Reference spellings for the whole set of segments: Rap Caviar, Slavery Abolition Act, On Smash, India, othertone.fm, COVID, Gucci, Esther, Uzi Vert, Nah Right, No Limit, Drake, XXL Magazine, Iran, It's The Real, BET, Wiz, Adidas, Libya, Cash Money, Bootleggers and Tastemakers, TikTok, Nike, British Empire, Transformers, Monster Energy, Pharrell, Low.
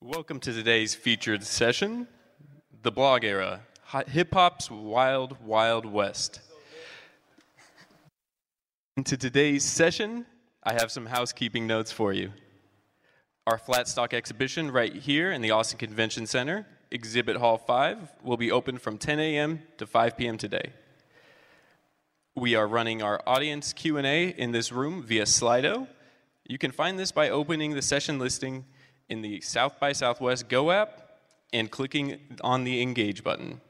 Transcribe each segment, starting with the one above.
Welcome to today's featured session, The Blog Era, Hip-Hop's Wild, Wild West. Into today's session, I have some housekeeping notes for you. Our Flatstock exhibition right here in the Austin Convention Center, Exhibit Hall 5, will be open from 10 a.m. to 5 p.m. today. We are running our audience Q&A in this room via Slido. You can find this by opening the session listing in the South by Southwest Go app and clicking on the Engage button.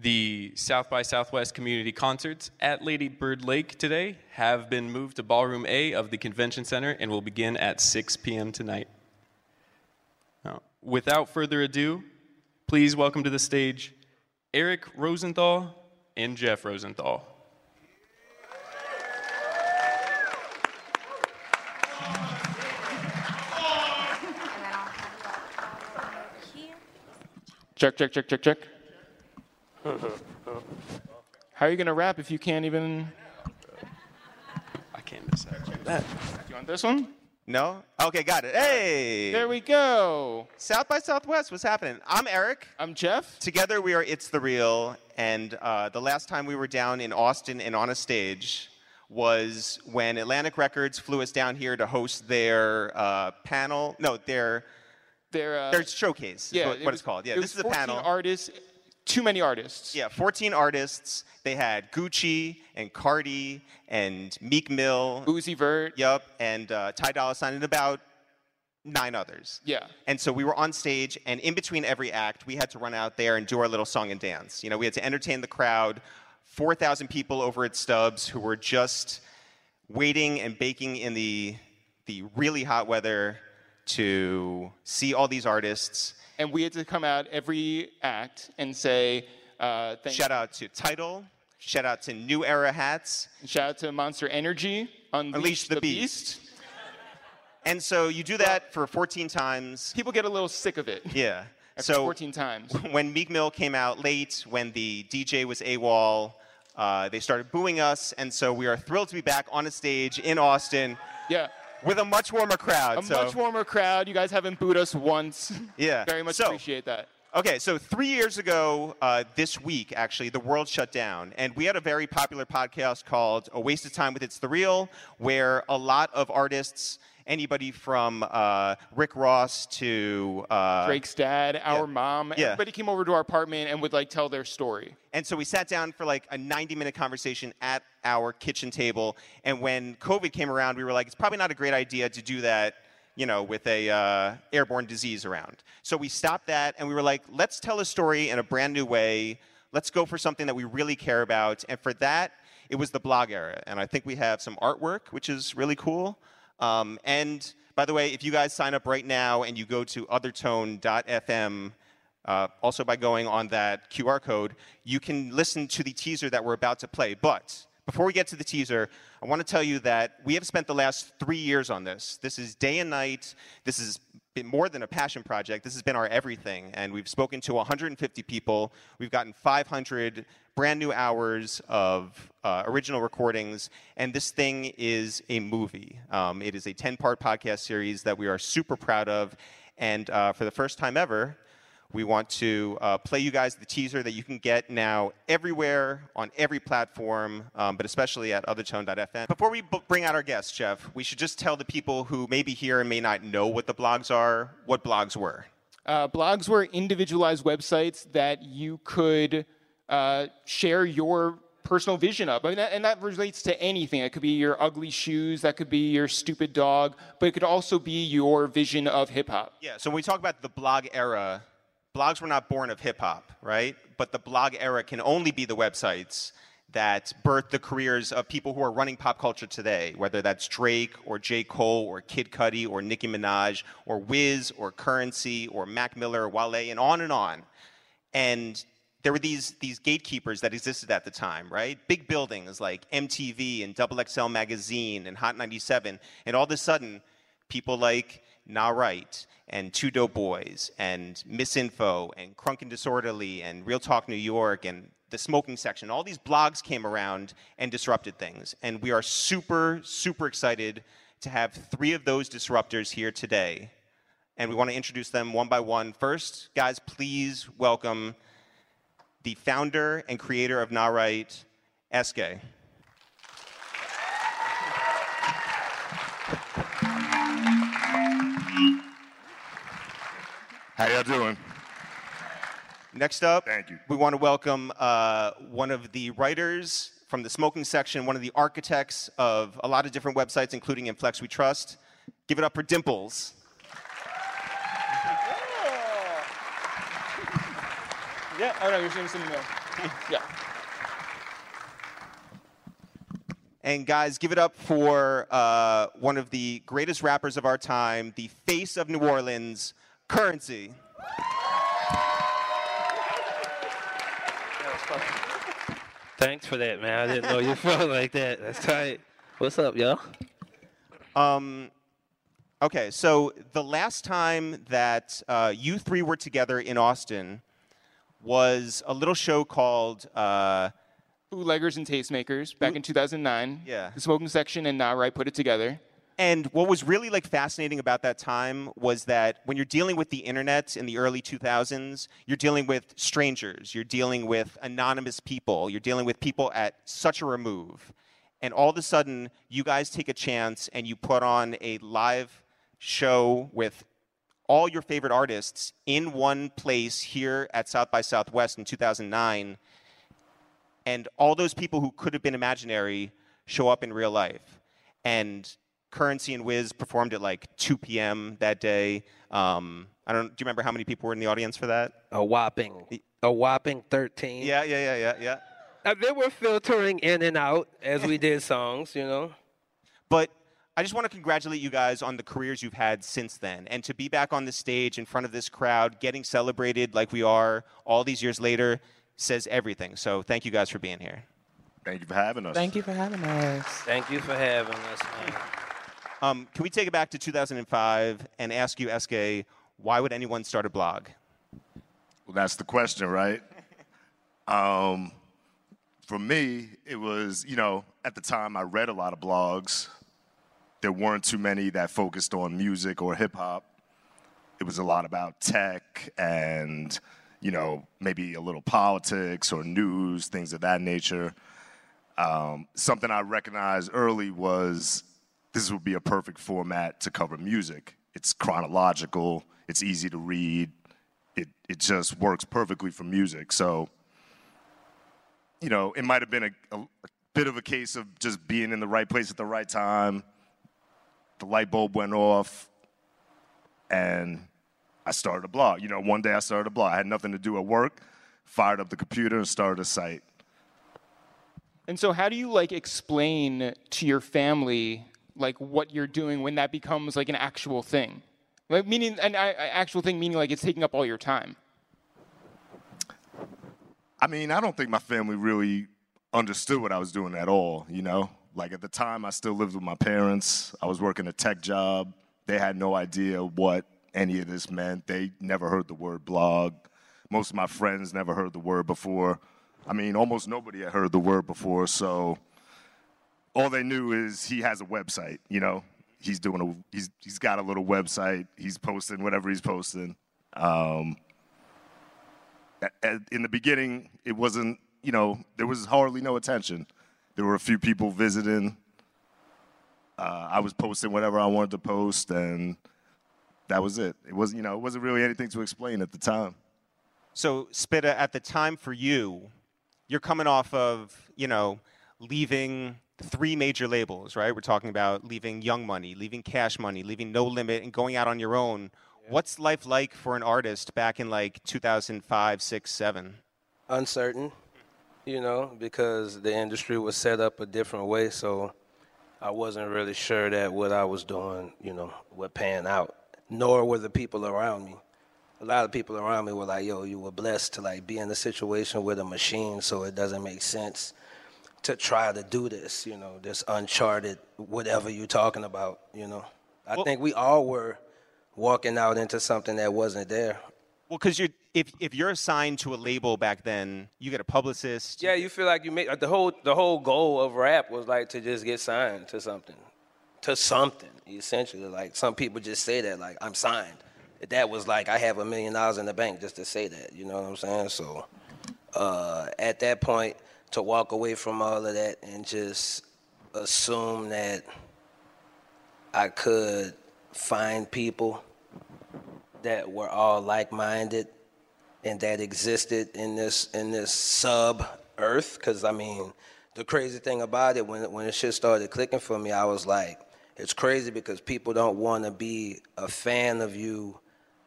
The South by Southwest community concerts at Lady Bird Lake today have been moved to Ballroom A of the Convention Center and will begin at 6 p.m. tonight. Now, without further ado, please welcome to the stage Eric Rosenthal and Jeff Rosenthal. Check, check, check, check, check. How are you going to rap if you can't even? I can't miss that. Do you want this one? No? Okay, got it. Hey! There we go. South by Southwest, what's happening? I'm Eric. I'm Jeff. Together we are It's The Real. And the last time we were down in Austin and on a stage was when Atlantic Records flew us down here to host their panel. No, their showcase, yeah, is what it's called. Yeah, this is a panel. 14 artists, too many artists. Yeah, 14 artists. They had Gucci and Cardi and Meek Mill. Uzi Vert. Yup, and Ty Dolla $ign and about 9 others. Yeah. And so we were on stage, and in between every act, we had to run out there and do our little song and dance. You know, we had to entertain the crowd, 4,000 people over at Stubbs who were just waiting and baking in the really hot weather to see all these artists. And we had to come out every act and say thank you. Shout out to Tidal. Shout out to New Era Hats. And shout out to Monster Energy. Unleash the Beast. And so you do that for 14 times. People get a little sick of it. Yeah. After 14 times. When Meek Mill came out late, when the DJ was AWOL, they started booing us. And so we are thrilled to be back on a stage in Austin. Yeah. With a much warmer crowd. Much warmer crowd. You guys haven't booed us once. Yeah. Very much appreciate that. Okay, so 3 years ago this week, actually, the world shut down. And we had a very popular podcast called A Waste of Time with It's The Real, where a lot of artists, anybody from Rick Ross to Drake's dad, our mom, everybody came over to our apartment and would like tell their story. And so we sat down for like a 90-minute conversation at our kitchen table. And when COVID came around, we were like, it's probably not a great idea to do that, you know, with a airborne disease around. So we stopped that and we were like, let's tell a story in a brand new way. Let's go for something that we really care about. And for that, it was the blog era. And I think we have some artwork, which is really cool. And by the way, if you guys sign up right now and you go to othertone.fm, also by going on that QR code, you can listen to the teaser that we're about to play. But before we get to the teaser, I want to tell you that we have spent the last 3 years on this. This is day and night. This has been more than a passion project. This has been our everything. And we've spoken to 150 people. We've gotten 500 brand new hours of original recordings. And this thing is a movie. It is a 10-part podcast series that we are super proud of. And for the first time ever, we want to play you guys the teaser that you can get now everywhere, on every platform, but especially at othertone.fm. Before we bring out our guests, Jeff, we should just tell the people who may be here and may not know what the blogs are, what blogs were. Blogs were individualized websites that you could share your personal vision of. I mean, and that relates to anything. It could be your ugly shoes, that could be your stupid dog, but it could also be your vision of hip-hop. Yeah, so when we talk about the blog era, blogs were not born of hip-hop, right? But the blog era can only be the websites that birthed the careers of people who are running pop culture today, whether that's Drake or J. Cole or Kid Cudi or Nicki Minaj or Wiz or Curren$y or Mac Miller or Wale and on and on. And there were these gatekeepers that existed at the time, right? Big buildings like MTV and XXL Magazine and Hot 97. And all of a sudden, people like Nah Right and Two Dope Boys and Miss Info and Crunk and Disorderly and Real Talk New York and The Smoking Section. All these blogs came around and disrupted things. And we are super, super excited to have three of those disruptors here today and we want to introduce them one by one. First, guys, please welcome the founder and creator of Nah Right, Eskay. How y'all doing? Next up, thank you. We want to welcome one of the writers from The Smoking Section, one of the architects of a lot of different websites, including In Flex We Trust. Give it up for Dimplez. Yeah, all right, we're seeing some yeah. And guys, give it up for one of the greatest rappers of our time, the face of New Orleans, Curren$y. Thanks for that, man. I didn't know you felt like that. That's tight. What's up, y'all? Okay, so the last time that you three were together in Austin was a little show called Bootleggers and Tastemakers back in 2009. Yeah. The Smoking Section and Nah Right put it together. And what was really like fascinating about that time was that when you're dealing with the internet in the early 2000s, you're dealing with strangers, you're dealing with anonymous people, you're dealing with people at such a remove. And all of a sudden, you guys take a chance and you put on a live show with all your favorite artists in one place here at South by Southwest in 2009. And all those people who could have been imaginary show up in real life. And Curren$y and Wiz performed at like 2 p.m. that day. Do you remember how many people were in the audience for that? A whopping 13. Yeah. They were filtering in and out as we did songs, you know. But I just want to congratulate you guys on the careers you've had since then. And to be back on the stage in front of this crowd, getting celebrated like we are all these years later, says everything. So thank you guys for being here. Thank you for having us. Thank you for having us. Thank you for having us, man. Can we take it back to 2005 and ask you, Eskay, why would anyone start a blog? Well, that's the question, right? For me, it was, you know, at the time I read a lot of blogs. There weren't too many that focused on music or hip hop. It was a lot about tech and, you know, maybe a little politics or news, things of that nature. Something I recognized early was this would be a perfect format to cover music. It's chronological, it's easy to read, it just works perfectly for music. So, you know, it might have been a bit of a case of just being in the right place at the right time. The light bulb went off and I started a blog. You know, one day I started a blog. I had nothing to do at work, fired up the computer and started a site. And so how do you like explain to your family like what you're doing when that becomes like an actual thing? Like meaning an actual thing meaning like it's taking up all your time. I mean, I don't think my family really understood what I was doing at all, you know? Like at the time I still lived with my parents. I was working a tech job. They had no idea what any of this meant. They never heard the word blog. Most of my friends never heard the word before. I mean, almost nobody had heard the word before, so all they knew is he has a website, you know? He's got a little website. He's posting whatever he's posting. In the beginning, it wasn't, you know, there was hardly no attention. There were a few people visiting. I was posting whatever I wanted to post, and that was it. It wasn't, you know, it wasn't really anything to explain at the time. So, Spitta, at the time for you, you're coming off of, you know, leaving three major labels, right? We're talking about leaving Young Money, leaving Cash Money, leaving No Limit, and going out on your own. Yeah. What's life like for an artist back in like 2005, 6, 7? Uncertain, you know, because the industry was set up a different way, so I wasn't really sure that what I was doing, you know, would pan out, nor were the people around me. A lot of people around me were like, yo, you were blessed to like be in a situation with a machine, so it doesn't make sense to try to do this, you know, this uncharted whatever you're talking about, you know. I think we all were walking out into something that wasn't there. Well, because if you're assigned to a label back then, you get a publicist. Yeah, you feel like you make like, the whole goal of rap was like to just get signed to something, essentially. Like some people just say that, like I'm signed. that was like, I have $1 million in the bank just to say that, you know what I'm saying? So at that point, to walk away from all of that and just assume that I could find people that were all like-minded and that existed in this sub-earth, because I mean, the crazy thing about it, when the shit started clicking for me, I was like, it's crazy because people don't want to be a fan of you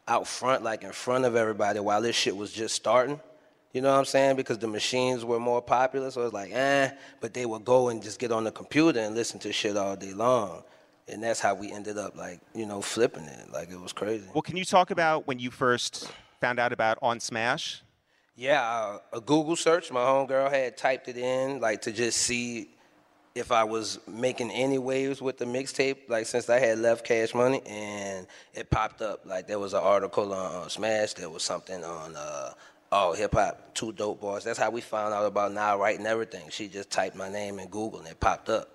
out front, like in front of everybody, while this shit was just starting. You know what I'm saying? Because the machines were more popular, so it's like, but they would go and just get on the computer and listen to shit all day long. And that's how we ended up, like, you know, flipping it. Like, it was crazy. Well, can you talk about when you first found out about On Smash? Yeah, a Google search. My homegirl had typed it in, like, to just see if I was making any waves with the mixtape, like, since I had left Cash Money, and it popped up. Like, there was an article on Smash. There was something on All Hip-Hop, Two Dope Boys. That's how we found out about Nah Right and everything. She just typed my name in Google, and it popped up.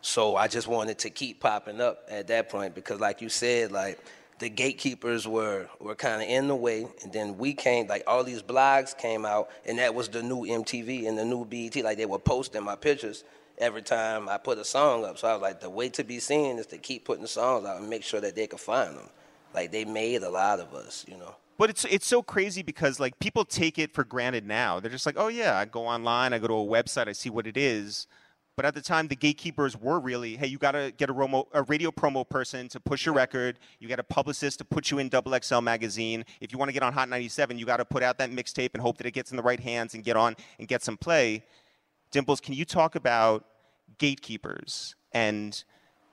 So I just wanted to keep popping up at that point because, like you said, like the gatekeepers were kind of in the way, and then we came, like all these blogs came out, and that was the new MTV and the new BET. Like they were posting my pictures every time I put a song up. So I was like, the way to be seen is to keep putting songs out and make sure that they could find them. Like they made a lot of us, you know. But it's so crazy because like people take it for granted now. They're just like, oh yeah, I go online, I go to a website, I see what it is. But at the time, the gatekeepers were really, hey, you got to get a radio promo person to push your record. You got a publicist to put you in XXL Magazine. If you want to get on Hot 97, you got to put out that mixtape and hope that it gets in the right hands and get on and get some play. Dimplez, can you talk about gatekeepers? And,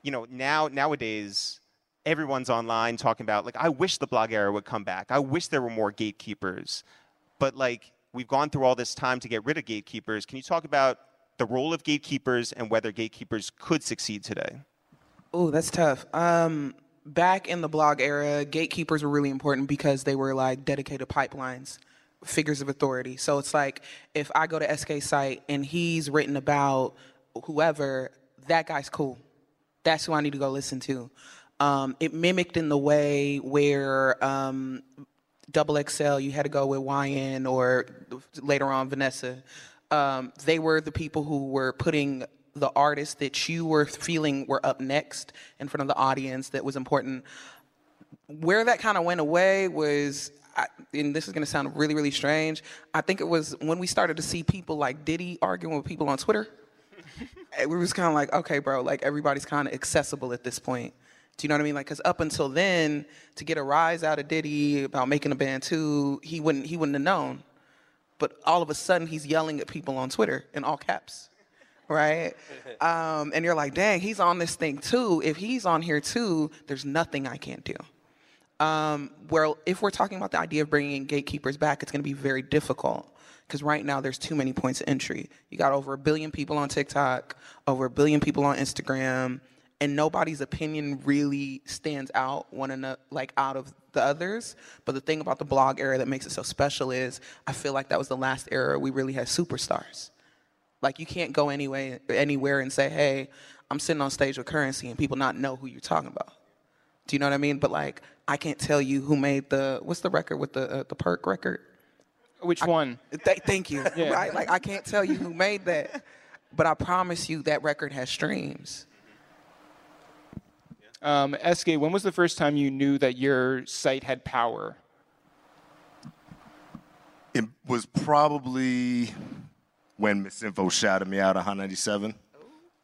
you know, nowadays, everyone's online talking about, like, I wish the blog era would come back. I wish there were more gatekeepers. But, like, we've gone through all this time to get rid of gatekeepers. Can you talk about the role of gatekeepers and whether gatekeepers could succeed today? Oh, that's tough. Back in the blog era, gatekeepers were really important because they were like dedicated pipelines, figures of authority. So it's like if I go to Eskay's site and he's written about whoever, that guy's cool. That's who I need to go listen to. It mimicked in the way where XXL, you had to go with YN or later on Vanessa. They were the people who were putting the artists that you were feeling were up next in front of the audience that was important. Where that kind of went away was, and this is going to sound really, really strange, I think it was when we started to see people like Diddy arguing with people on Twitter. It was kind of like, okay, bro, like everybody's kind of accessible at this point. Do you know what I mean? Like, because up until then, to get a rise out of Diddy about making a band too, he wouldn't have known. But all of a sudden, he's yelling at people on Twitter in all caps, right? And you're like, dang, he's on this thing too. If he's on here too, there's nothing I can't do. Well, if we're talking about the idea of bringing gatekeepers back, it's going to be very difficult because right now there's too many points of entry. You got over 1 billion people on TikTok, over 1 billion people on Instagram, and nobody's opinion really stands out one another, like out of the others. But the thing about the blog era that makes it so special is I feel like that was the last era we really had superstars. Like you can't go anywhere and say, hey, I'm sitting on stage with Curren$y and people not know who you're talking about. Do you know what I mean? But like I can't tell you who made what's the record with the Perk record? Which one? Thank you. Yeah. Right? Like I can't tell you who made that. But I promise you that record has streams. Eskay, when was the first time you knew that your site had power? It was probably when Miss Info shouted me out on Hot 97.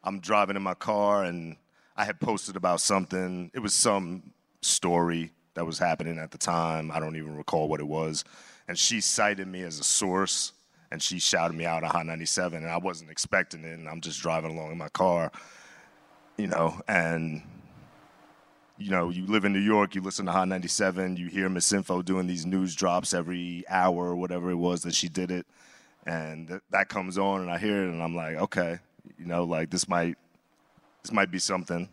I'm driving in my car, and I had posted about something. It was some story that was happening at the time. I don't even recall what it was. And she cited me as a source, and she shouted me out on Hot 97, and I wasn't expecting it, and I'm just driving along in my car, you know, and... You know, you live in New York, you listen to Hot 97, you hear Miss Info doing these news drops every hour or whatever it was that she did it. And that comes on and I hear it and I'm like, okay, you know, like this might be something.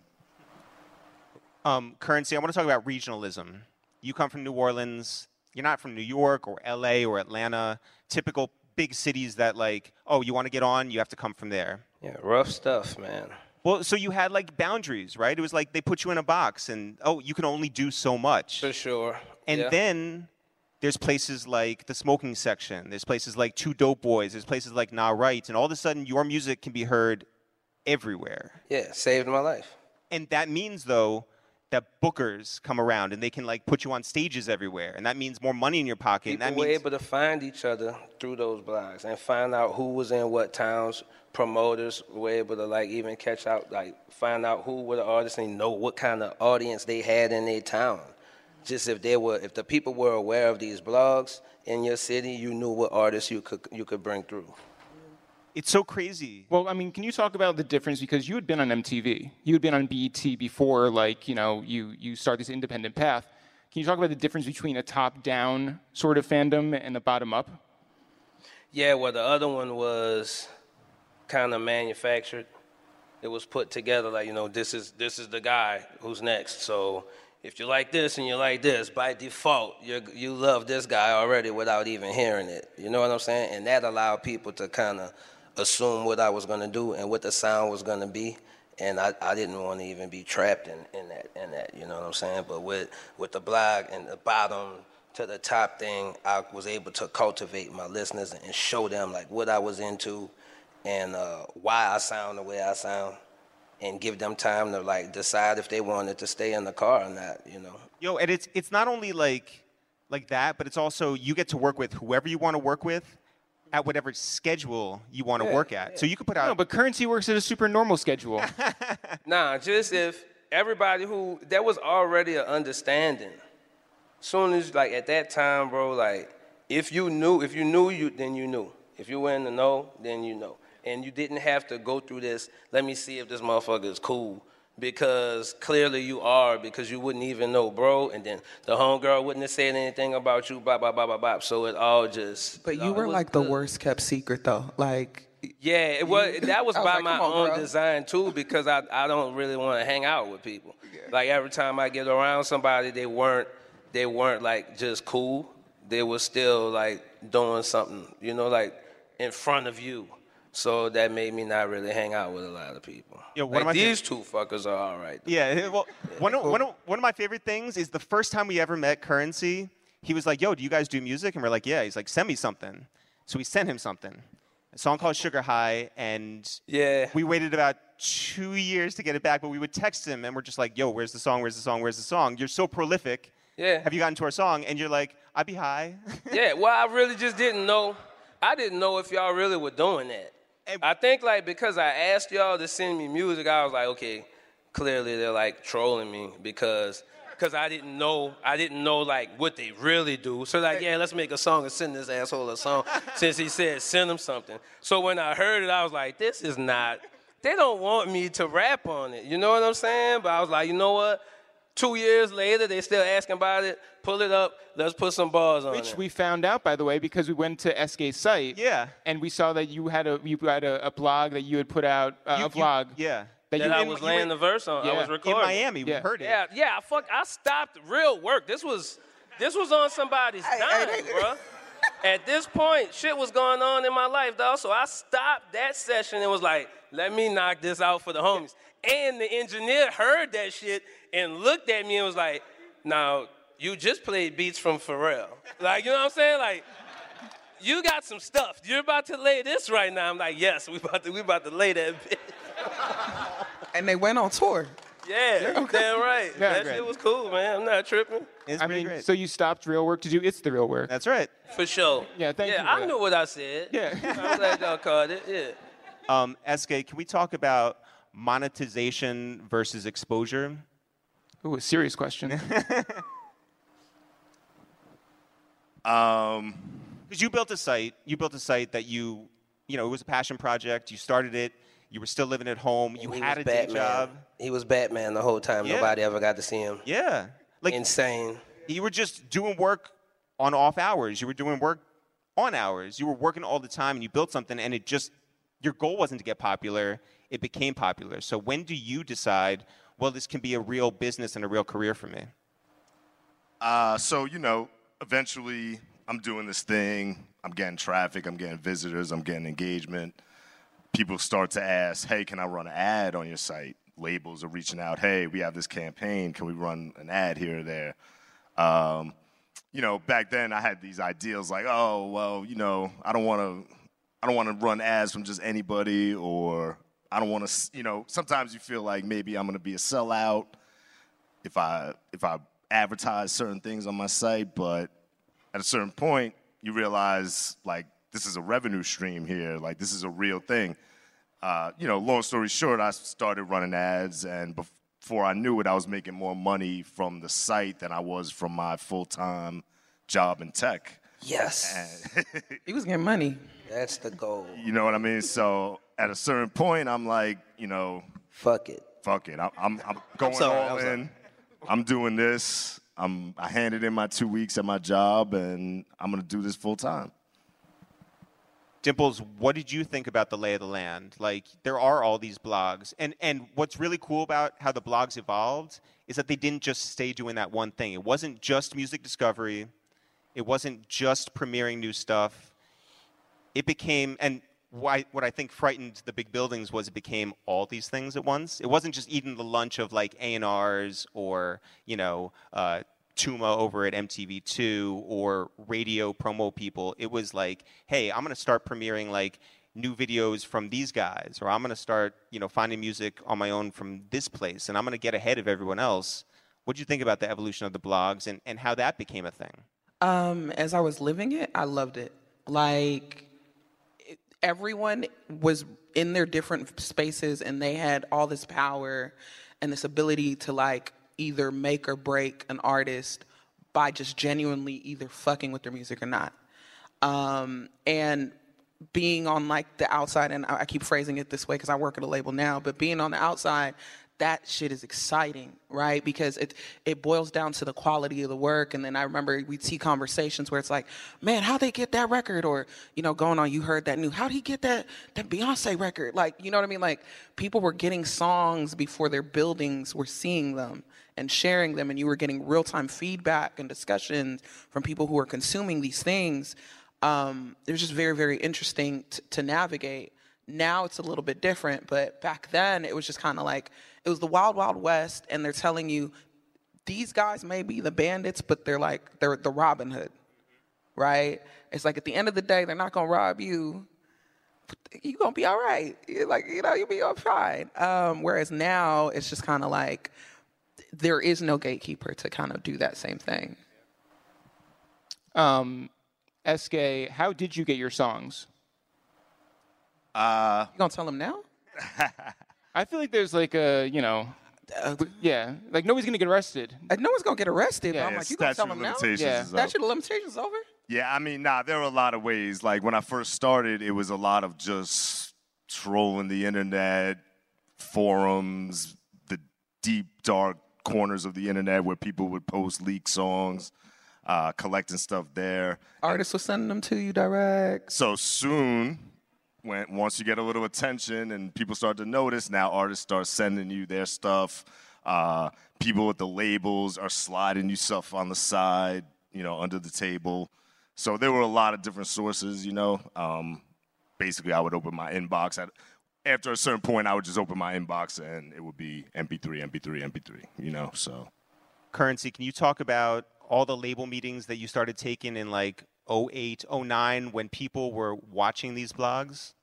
Curren$y, I want to talk about regionalism. You come from New Orleans. You're not from New York or LA or Atlanta. Typical big cities that like, oh, you want to get on, you have to come from there. Yeah, rough stuff, man. Well, so you had, like, boundaries, right? It was like they put you in a box, and, oh, you can only do so much. For sure. And then there's places like The Smoking Section. There's places like Two Dope Boys. There's places like Nah Right. And all of a sudden, your music can be heard everywhere. Yeah, saved my life. And that means, though, that bookers come around and they can like put you on stages everywhere, and that means more money in your pocket. People and that were able to find each other through those blogs and find out who was in what towns. Promoters were able to like even catch out, like find out who were the artists and know what kind of audience they had in their town. Just if the people were aware of these blogs in your city, you knew what artists you could bring through. It's so crazy. Well, I mean, can you talk about the difference? Because you had been on MTV. You had been on BET before, like, you know, you start this independent path. Can you talk about the difference between a top-down sort of fandom and a bottom-up? Yeah, well, the other one was kind of manufactured. It was put together like, you know, this is the guy who's next. So if you like this and you like this, by default, you love this guy already without even hearing it. You know what I'm saying? And that allowed people to kind of assume what I was going to do and what the sound was going to be, and I didn't want to even be trapped in that, you know what I'm saying? But with the blog and the bottom to the top thing, I was able to cultivate my listeners and show them like what I was into and why I sound the way I sound, and give them time to like decide if they wanted to stay in the car or not, you know? Yo, and it's not only like that, but it's also you get to work with whoever you want to work with at whatever schedule you want to work at. Yeah. So you could put out... No, but Curren$y works at a super normal schedule. Nah, just if everybody who... There was already an understanding. Soon as, like, at that time, bro, like, if you knew, then you knew. If you were in the know, then you know. And you didn't have to go through this, let me see if this motherfucker is cool. Because clearly you are, because you wouldn't even know, bro. And then the homegirl wouldn't have said anything about you, blah, blah, blah, blah, blah. So it all just... But you were like the worst kept secret, though. Like... Yeah, well, that was by my own design, too, because I don't really want to hang out with people. Yeah. Like, every time I get around somebody, they weren't like, just cool. They were still, like, doing something, you know, like, in front of you. So that made me not really hang out with a lot of people. Yeah, like, these two fuckers are all right. Though. Yeah, well, one of my favorite things is the first time we ever met Curren$y, he was like, yo, do you guys do music? And we're like, yeah. He's like, send me something. So we sent him something. A song called Sugar High, and we waited about 2 years to get it back, but we would text him, and we're just like, yo, where's the song? You're so prolific. Yeah. Have you gotten to our song? And you're like, I be high. Yeah, well, I really just didn't know. I didn't know if y'all really were doing that. I think, like, because I asked y'all to send me music, I was like, okay, clearly they're, like, trolling me because I didn't know, like, what they really do. So, like, yeah, let's make a song and send this asshole a song since he said send him something. So when I heard it, I was like, this is not, they don't want me to rap on it. You know what I'm saying? But I was like, you know what? 2 years later, they still asking about it. Pull it up. Let's put some bars on it. Which we found out, by the way, because we went to Eskay's site. Yeah. And we saw that you had a blog that you had put out, a vlog. Yeah. That I was laying the verse on. Yeah. I was recording. In Miami, we heard it. Yeah. I stopped real work. This was on somebody's dime, bro. At this point, shit was going on in my life, dog. So I stopped that session and was like, let me knock this out for the homies. And the engineer heard that shit and looked at me and was like, now, you just played beats from Pharrell. Like, you know what I'm saying? Like, you got some stuff. You're about to lay this right now. I'm like, yes, we about to lay that bitch. And they went on tour. Yeah, okay. Damn right. Yeah, that shit was cool, man. I'm not tripping. I mean, so you stopped real work to do It's the Real work. That's right. For sure. Yeah, thank you. Yeah, I knew what I said. Yeah. I'm glad y'all caught it, yeah. Eskay, can we talk about monetization versus exposure? Ooh, a serious question. Because you built a site that you know, it was a passion project. You started it. You were still living at home. You had a day job. He was Batman the whole time. Yeah. Nobody ever got to see him. Yeah. Like, insane. You were just doing work on off hours. You were doing work on hours. You were working all the time, and you built something, and it just, your goal wasn't to get popular. It became popular. So when do you decide, well, this can be a real business and a real career for me? So, you know, eventually I'm doing this thing. I'm getting traffic. I'm getting visitors. I'm getting engagement. People start to ask, hey, can I run an ad on your site? Labels are reaching out, hey, we have this campaign. Can we run an ad here or there? you know, back then I had these ideals like, oh, well, you know, I don't want to run ads from just anybody, or I don't want to, you know, sometimes you feel like maybe I'm going to be a sellout if I advertise certain things on my site, but at a certain point you realize, like, this is a revenue stream here, like this is a real thing. You know, long story short, I started running ads, and before I knew it, I was making more money from the site than I was from my full-time job in tech. Yes. He was getting money. That's the goal. You know what I mean? So at a certain point, I'm like, you know. Fuck it. Fuck it. I'm going all in. I'm doing this. I handed in my 2 weeks at my job, and I'm going to do this full-time. Dimplez, what did you think about the lay of the land? Like, there are all these blogs. And what's really cool about how the blogs evolved is that they didn't just stay doing that one thing. It wasn't just music discovery. It wasn't just premiering new stuff. It became, and what I think frightened the big buildings was it became all these things at once. It wasn't just eating the lunch of, like, A&Rs or, you know, Tuma over at MTV2 or radio promo people. It was like, hey, I'm going to start premiering, like, new videos from these guys, or I'm going to start, you know, finding music on my own from this place, and I'm going to get ahead of everyone else. What do you think about the evolution of the blogs and how that became a thing? As I was living it, I loved it. Like, everyone was in their different spaces, and they had all this power and this ability to, like, either make or break an artist by just genuinely either fucking with their music or not. And being on, like, the outside, and I keep phrasing it this way because I work at a label now, but being on the outside, that shit is exciting, right? Because it boils down to the quality of the work. And then I remember we'd see conversations where it's like, man, how'd they get that record? Or, you know, going on, you heard that new, how'd he get that Beyonce record? Like, you know what I mean? Like, people were getting songs before their buildings were seeing them and sharing them. And you were getting real-time feedback and discussions from people who are consuming these things. It was just very, very interesting to navigate. Now it's a little bit different, but back then it was just kind of like, it was the wild, wild west, and they're telling you, these guys may be the bandits, but they're like, they're the Robin Hood, right? It's like, at the end of the day, they're not going to rob you. You're going to be all right. You're like, you know, you'll be all fine. Whereas now it's just kind of like, there is no gatekeeper to kind of do that same thing. Eskay, how did you get your songs? You gonna tell them now? I feel like there's like a, you know, yeah, like nobody's gonna get arrested. No one's gonna get arrested. Yeah, I'm like, you gonna tell them now? Yeah. Statute of limitations is over? Yeah, I mean, nah, there were a lot of ways. Like, when I first started, it was a lot of just trolling the internet, forums, the deep, dark corners of the internet where people would post leaked songs. Collecting stuff there. Artists were sending them to you direct. So soon, once you get a little attention and people start to notice, now artists start sending you their stuff. People at the labels are sliding you stuff on the side, you know, under the table. So there were a lot of different sources, you know. Basically, I would open my inbox. After a certain point, I would just open my inbox and it would be MP3, MP3, MP3, you know, so. Curren$y, can you talk about all the label meetings that you started taking in, like, 08, 09, when people were watching these blogs?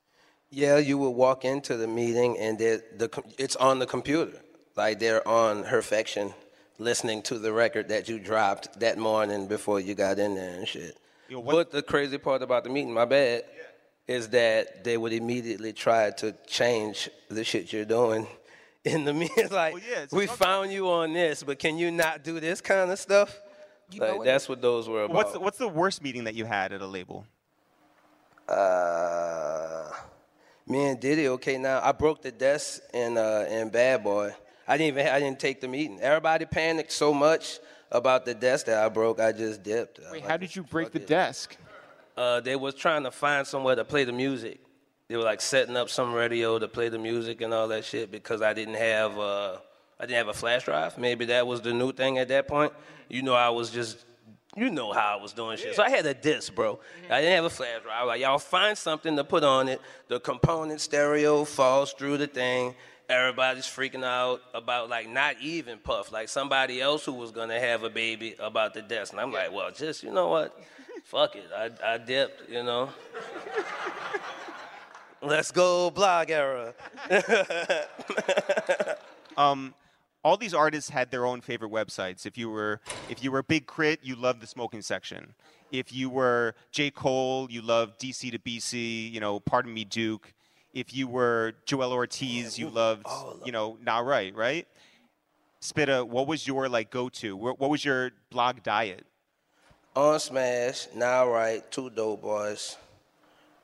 Yeah, you would walk into the meeting, and it's on the computer. Like, they're on Perfection listening to the record that you dropped that morning before you got in there and shit. Yo, but the crazy part about the meeting, my bad, is that they would immediately try to change the shit you're doing in the meeting. Like, well, yeah, we found you on this, but can you not do this kind of stuff? Like, that's what those were about. What's the worst meeting that you had at a label? Me and Diddy. Okay, now I broke the desk in Bad Boy. I didn't take the meeting. Everybody panicked so much about the desk that I broke. I just dipped. Wait, how did you break the desk? They was trying to find somewhere to play the music. They were like setting up some radio to play the music and all that shit because I didn't have a flash drive. Maybe that was the new thing at that point. You know, I was just, you know how I was doing shit. So I had a disc, bro. I didn't have a flash drive. I was like, y'all find something to put on it. The component stereo falls through the thing. everybody's freaking out about, like, not even Puff, like somebody else who was going to have a baby about the deaths. And I'm like, well, just, you know what? Fuck it. I dipped, you know? Let's go blog era. All these artists had their own favorite websites. If you were Big Crit, you loved the Smoking Section. If you were J. Cole, you loved DC to BC, you know, Pardon Me Duke. If you were Joel Ortiz, you loved, you know, Nah Right, right? Spitta, what was your, like, go-to? What was your blog diet? On Smash, Nah Right, Two Dope Boys,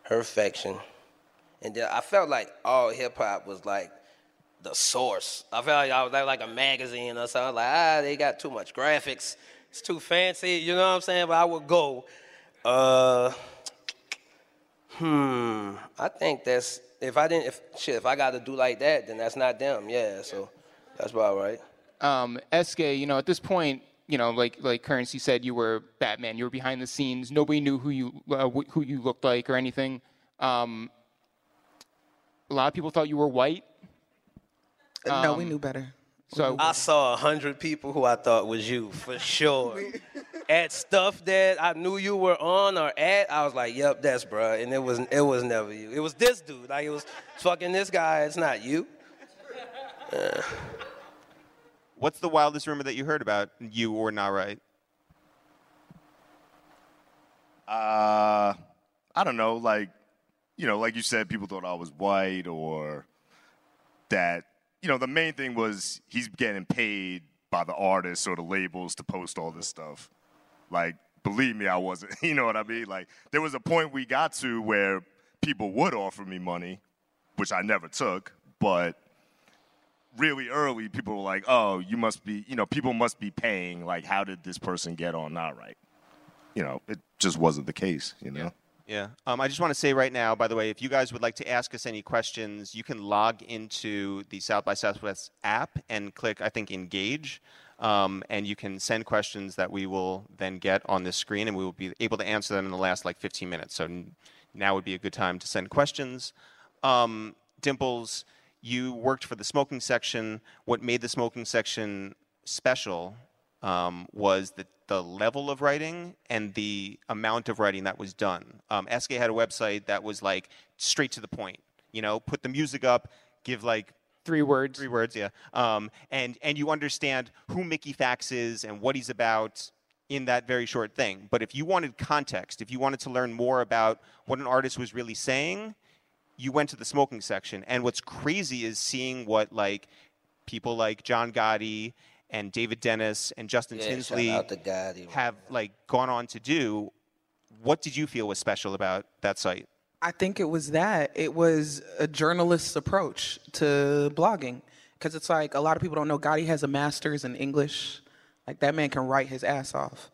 Perfection. And then I felt like all hip-hop was, like, the source. I felt like I was like a magazine or something. I was like, they got too much graphics. It's too fancy, you know what I'm saying? But I would go, I think that's... If I got to do like that, then that's not them. Yeah, so that's about right. Eskay, you know, at this point, you know, like Curren$y said, you were Batman. You were behind the scenes. Nobody knew who you looked like or anything. A lot of people thought you were white. No, we knew better. So I saw 100 people who I thought was you for sure. At stuff that I knew you were on or at, I was like, "Yep, that's bruh," and it was never you. It was this dude. Like, it was fucking this guy. It's not you. What's the wildest rumor that you heard about you or Nah Right? I don't know. Like, you know, like you said, people thought I was white or that. You know, the main thing was he's getting paid by the artists or the labels to post all this stuff. Like, believe me, I wasn't. You know what I mean? Like, there was a point we got to where people would offer me money, which I never took, but really early people were like, oh, you must be, you know, people must be paying. Like, how did this person get on Nah Right? You know, it just wasn't the case, you know? Yeah. Yeah. I just want to say right now, by the way, if you guys would like to ask us any questions, you can log into the South by Southwest app and click, I think, Engage. And you can send questions that we will then get on this screen, and we will be able to answer them in the last, like, 15 minutes. So now would be a good time to send questions. Dimplez, you worked for the Smoking Section. What made the Smoking Section special was the level of writing and the amount of writing that was done. Eskay had a website that was, like, straight to the point. You know, put the music up, give, like... Three words, yeah. And you understand who Mickey Fax is and what he's about in that very short thing. But if you wanted context, if you wanted to learn more about what an artist was really saying, you went to the Smoking Section. And what's crazy is seeing what, like, people like John Gotti and David Dennis and Justin Tinsley have, like, gone on to do. What did you feel was special about that site? I think it was that. It was a journalist's approach to blogging. Because it's like, a lot of people don't know, Gotti has a master's in English. Like, that man can write his ass off.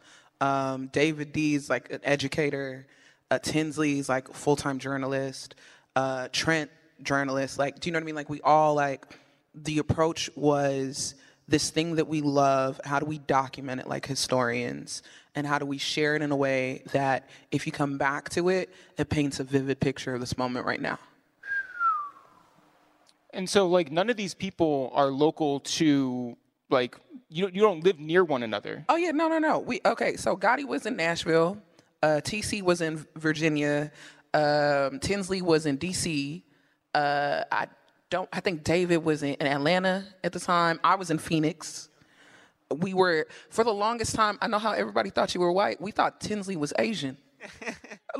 David D's, like, an educator. Tinsley's, like, a full-time journalist. Trent, journalist. Like, do you know what I mean? Like, we all, like, the approach was... this thing that we love, how do we document it like historians? And how do we share it in a way that if you come back to it, it paints a vivid picture of this moment right now? And so, like, none of these people are local to, like, you don't live near one another. Oh, yeah, no. So Gotti was in Nashville. TC was in Virginia. Tinsley was in D.C. I think David was in Atlanta at the time. I was in Phoenix. We were, for the longest time, I know how everybody thought you were white. We thought Tinsley was Asian.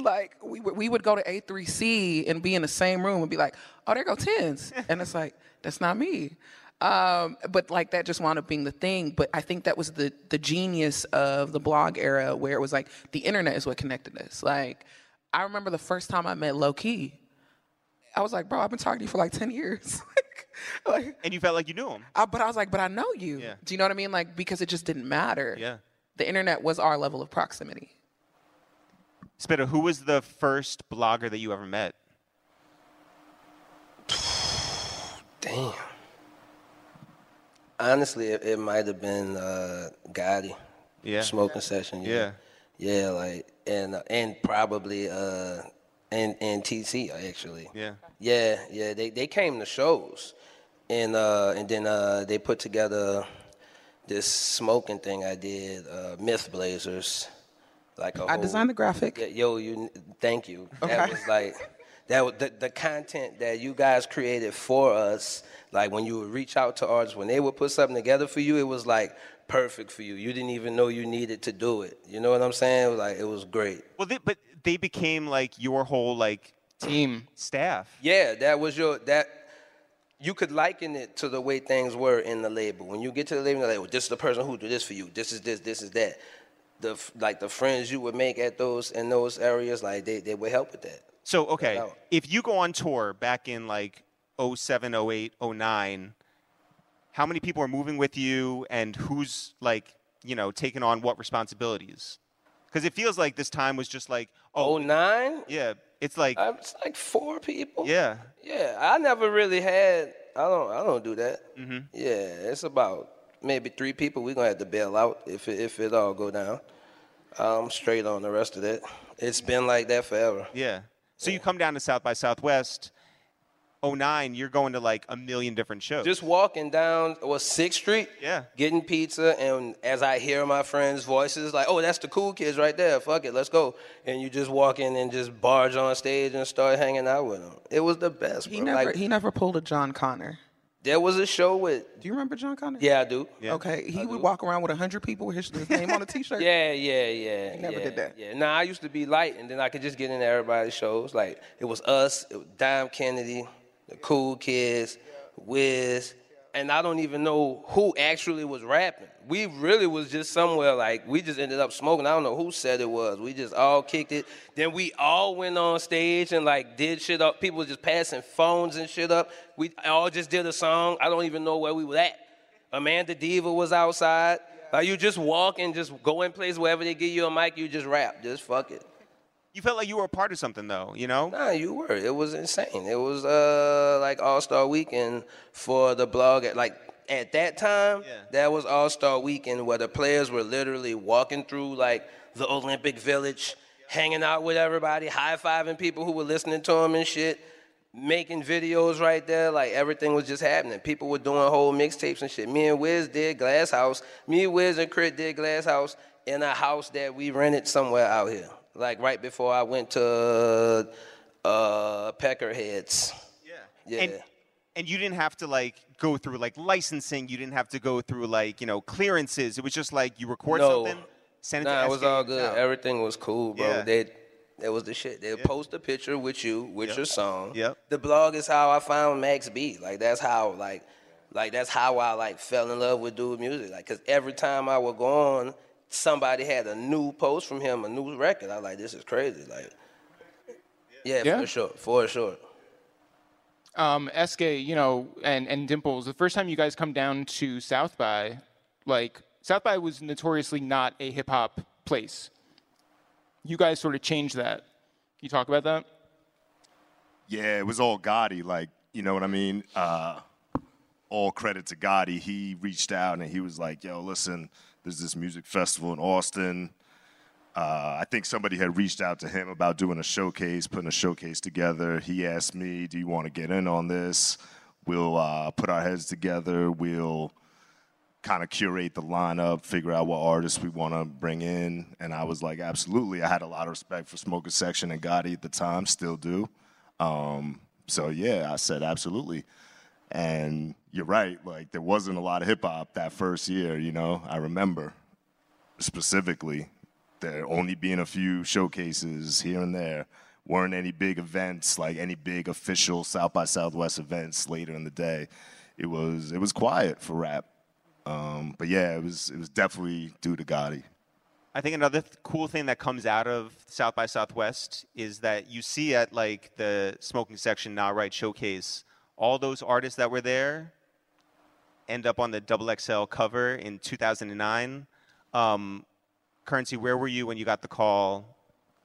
Like, we would go to A3C and be in the same room and be like, oh, there go Tins. And it's like, that's not me. But, like, that just wound up being the thing. But I think that was the genius of the blog era, where it was like, the internet is what connected us. Like, I remember the first time I met Low Key. I was like, bro, I've been talking to you for like 10 years. And you felt like you knew him. But I was like, but I know you. Yeah. Do you know what I mean? Like, because it just didn't matter. Yeah. The internet was our level of proximity. Spitta, who was the first blogger that you ever met? Damn. Honestly, it might have been Gotti. Yeah. Smoking Session. Yeah. Yeah, like, and probably... And TC, actually. Yeah. Yeah, they came to shows. And then they put together this smoking thing I did, Myth Blazers. I designed the graphic. Thank you. Okay. That was like the content that you guys created for us. Like when you would reach out to artists, when they would put something together for you, it was like perfect for you. You didn't even know you needed to do it. You know what I'm saying? It was great. Well, they became like your whole like team staff. Yeah, that was. You could liken it to the way things were in the label. When you get to the label, you're like, well, this is the person who did this for you. This is this. This is that. The friends you would make at those areas, like they would help with that. So okay, if you go on tour back in like 07, 08, 09, how many people are moving with you, and who's like taking on what responsibilities? Because it feels like this time was just like 09. Yeah, it's like 4 people. Yeah. Yeah, I never really had. I don't do that. Mm-hmm. Yeah, it's about. Maybe 3 people we're going to have to bail out if it all go down. Straight on the rest of that. It's been like that forever. Yeah. So you come down to South by Southwest, 09, you're going to like a million different shows. Just walking down 6th Street, getting pizza, and as I hear my friends' voices, like, oh, that's the Cool Kids right there. Fuck it, let's go. And you just walk in and just barge on stage and start hanging out with them. It was the best. He never pulled a John Connor. There was a show with... Do you remember John Connor? Yeah, I do. Yeah. Okay, he would walk around with 100 people with his name on a T-shirt. Yeah. He never did that. Yeah, I used to be light, and then I could just get into everybody's shows. Like, it was us, it was Dime Kennedy, the Cool Kids, Wiz, and I don't even know who actually was rapping. We really was just somewhere, like, we just ended up smoking. I don't know who said it was. We just all kicked it. Then we all went on stage and, like, did shit up. People just passing phones and shit up. We all just did a song. I don't even know where we were at. Amanda Diva was outside. Like, you just walk and just go in place wherever they give you a mic, you just rap. Just fuck it. You felt like you were a part of something, though, you know? Nah, you were. It was insane. It was, like, All-Star Weekend for the blog at, like... At that time, that was All-Star Weekend where the players were literally walking through like the Olympic Village, hanging out with everybody, high-fiving people who were listening to them and shit, making videos right there. Like everything was just happening. People were doing whole mixtapes and shit. Me and Wiz did Glass House. Me, Wiz, and Crit did Glass House in a house that we rented somewhere out here. Like right before I went to Peckerheads. Yeah. And you didn't have to, like, go through, like, licensing. You didn't have to go through, like, clearances. It was just, like, you record something, send it to Eskay. It was all good. Out. Everything was cool, bro. Yeah. That was the shit. They'd post a picture with you, with your song. Yep. The blog is how I found Max B. Like, that's how, I, fell in love with dude music. Like, because every time I would go on, somebody had a new post from him, a new record. I was like, this is crazy. Like, for sure. Eskay, and Dimplez, the first time you guys come down to South by, like, South by was notoriously not a hip-hop place. You guys sort of changed that. Can you talk about that? Yeah, it was all Gotti, like, you know what I mean? All credit to Gotti. He reached out and he was like, yo, listen, there's this music festival in Austin. I think somebody had reached out to him about doing a showcase, putting a showcase together. He asked me, do you want to get in on this? We'll put our heads together. We'll kind of curate the lineup, figure out what artists we want to bring in. And I was like, absolutely. I had a lot of respect for Smoking Section and Gotti at the time, still do. I said absolutely. And you're right. Like, there wasn't a lot of hip-hop that first year, I remember specifically. There only being a few showcases here and there. Weren't any big events, like any big official South by Southwest events later in the day. It was quiet for rap. It was definitely due to Gotti. I think another cool thing that comes out of South by Southwest is that you see at, like, the Smoking Section Nah Right showcase, all those artists that were there end up on the XXL cover in 2009. Curren$y, where were you when you got the call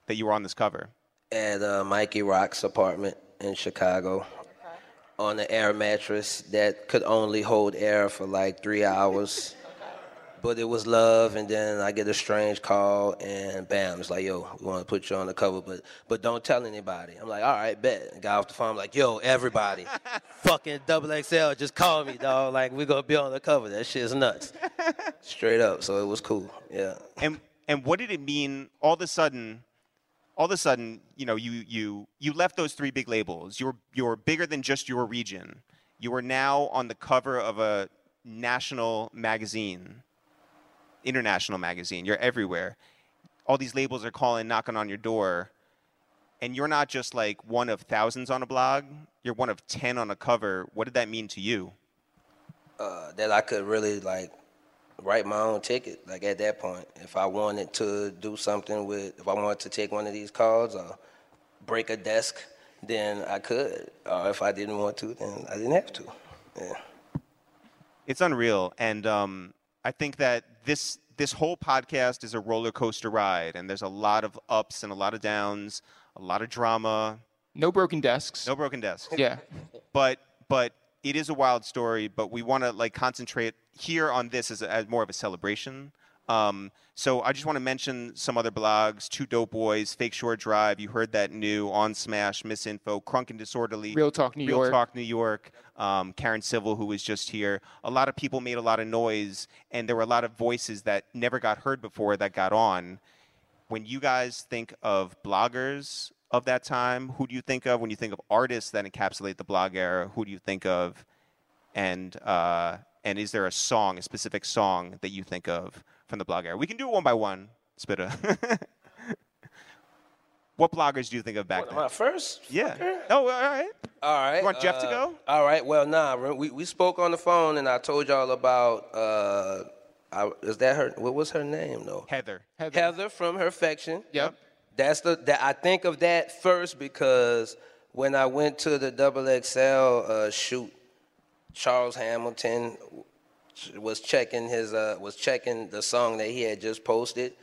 that you were on this cover? At Mikey Rock's apartment in Chicago, on an air mattress that could only hold air for like 3 hours. But it was love, and then I get a strange call, and bam, it's like, yo, we want to put you on the cover, but don't tell anybody. I'm like, all right, bet. And guy off the phone, I'm like, yo, everybody, fucking XXL, just call me, dog. Like, we're going to be on the cover. That shit's nuts. Straight up. So it was cool, yeah. And what did it mean all of a sudden, you know, you left those three big labels. You were bigger than just your region. You were now on the cover of a national magazine. International magazine. You're everywhere. All these labels are calling, knocking on your door. And you're not just like one of thousands on a blog. You're one of 10 on a cover. What did that mean to you? That I could really like write my own ticket. Like at that point, if I wanted to do something with, if I wanted to take one of these calls or break a desk, then I could. Or if I didn't want to, then I didn't have to. Yeah. It's unreal. And I think that this whole podcast is a roller coaster ride, and there's a lot of ups and a lot of downs, a lot of drama. No broken desks. Yeah. But it is a wild story, but we want to like concentrate here on this as more of a celebration. So I just want to mention some other blogs: Two Dope Boys, Fake Shore Drive. You heard that new On Smash, Miss Info, Crunk and Disorderly, Real Talk New York. Karen Civil, who was just here. A lot of people made a lot of noise, and there were a lot of voices that never got heard before that got on. When you guys think of bloggers of that time, who do you think of? When you think of artists that encapsulate the blog era, who do you think of? And is there a song, a specific song that you think of from the blog era? We can do it one by one. Spitta. What bloggers do you think of back then? First? Yeah. Fucker. Oh, all right. All right. You want Jeff to go? All right. Well, nah. We spoke on the phone, and I told y'all about, is that her? What was her name, though? Heather. Heather from Perfection. Yep. That's I think of that first because when I went to the XXL shoot, Charles Hamilton was checking the song that he had just posted,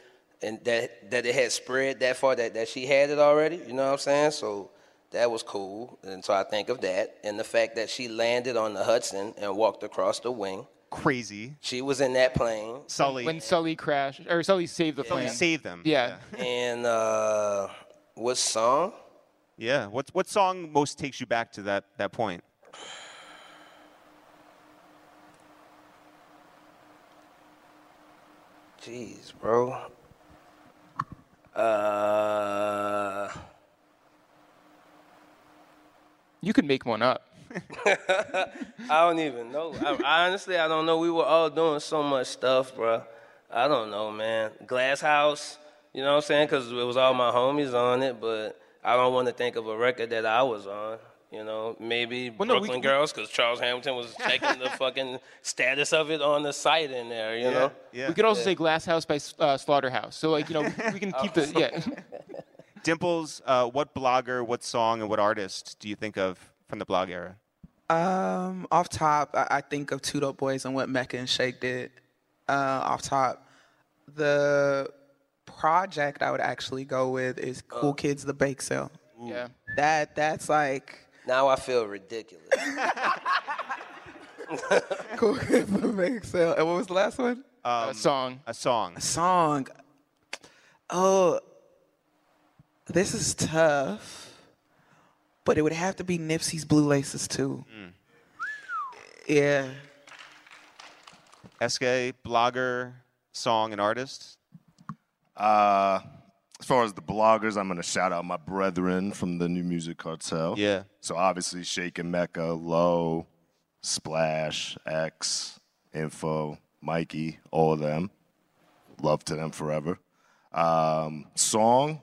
and that it had spread that far, that she had it already, you know what I'm saying? So that was cool, and so I think of that, and the fact that she landed on the Hudson and walked across the wing. Crazy. She was in that plane. Sully. When Sully crashed, or Sully saved the plane. Sully saved them. Yeah. And what song? Yeah, what song most takes you back to that point? Jeez, bro. You could make one up. I don't even know. Honestly, I don't know. We were all doing so much stuff, bro. I don't know, man. Glass House, you know what I'm saying? Because it was all my homies on it, but I don't want to think of a record that I was on. You know, maybe Brooklyn Girls, because Charles Hamilton was checking the fucking status of it on the site in there, you know? Yeah. We could also say Glass House by Slaughterhouse. So, like, you know, we can keep the, yeah. Dimplez, what blogger, what song, and what artist do you think of from the blog era? Off top, I think of Two Dope Boys and what Mecca and Shake did. Off top, the project I would actually go with is Cool Kids, The Bake Sale. Ooh. Yeah. That's like... Now I feel ridiculous. Cool Kids, The Bake Sale. And what was the last one? A song. Oh, this is tough. But it would have to be Nipsey's Blue Laces, too. Mm. Yeah. Eskay, blogger, song, and artist? As far as the bloggers, I'm going to shout out my brethren from the New Music Cartel. Yeah. So obviously, Shake and Mecca, Low, Splash, X, Info, Mikey, all of them. Love to them forever. Song,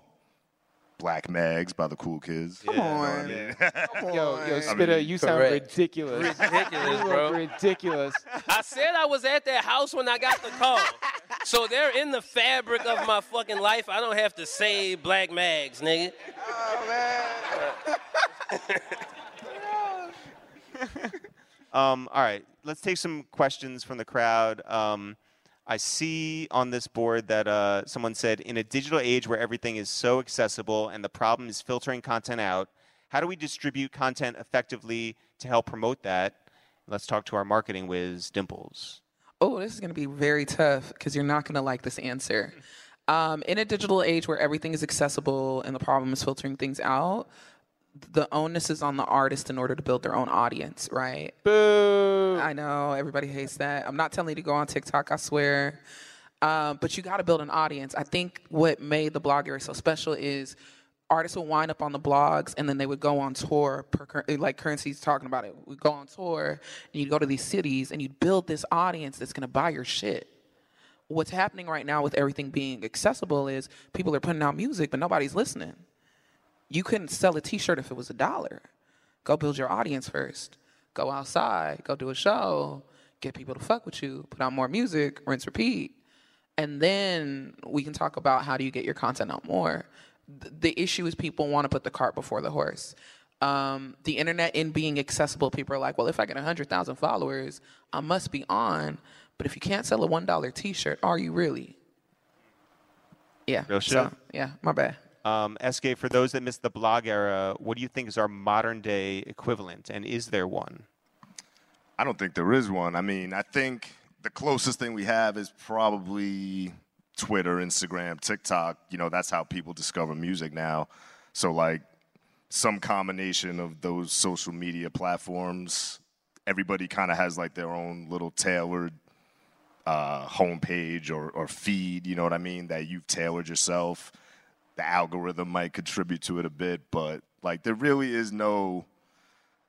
Black Mags by the Cool Kids. Yeah. Come on. Yo, Spitta, you sound ridiculous. Ridiculous, bro. Ridiculous. I said I was at that house when I got the call. So they're in the fabric of my fucking life. I don't have to say Black Mags, nigga. Oh, man. All right. Let's take some questions from the crowd. I see on this board that someone said, in a digital age where everything is so accessible and the problem is filtering content out, how do we distribute content effectively to help promote that? Let's talk to our marketing whiz, Dimplez. oh, this is going to be very tough because you're not going to like this answer. In a digital age where everything is accessible and the problem is filtering things out, the onus is on the artist in order to build their own audience, right? Boo! I know, everybody hates that. I'm not telling you to go on TikTok, I swear. But you got to build an audience. I think what made the blog era so special is artists would wind up on the blogs and then they would go on tour, like Curren$y's talking about it. We'd go on tour and you'd go to these cities and you'd build this audience that's going to buy your shit. What's happening right now with everything being accessible is people are putting out music, but nobody's listening. You couldn't sell a T-shirt if it was $1. Go build your audience first. Go outside. Go do a show. Get people to fuck with you. Put out more music. Rinse, repeat. And then we can talk about how do you get your content out more. The issue is people want to put the cart before the horse. The internet, in being accessible, people are like, well, if I get 100,000 followers, I must be on. But if you can't sell a $1 T-shirt, are you really? Yeah. Real shit. So, yeah, my bad. Eskay, for those that missed the blog era, what do you think is our modern-day equivalent, and is there one? I don't think there is one. I mean, I think the closest thing we have is probably Twitter, Instagram, TikTok. You know, that's how people discover music now. So, like, some combination of those social media platforms, everybody kind of has, like, their own little tailored homepage or feed, you know what I mean, that you've tailored yourself. The algorithm might contribute to it a bit, but like there really is no,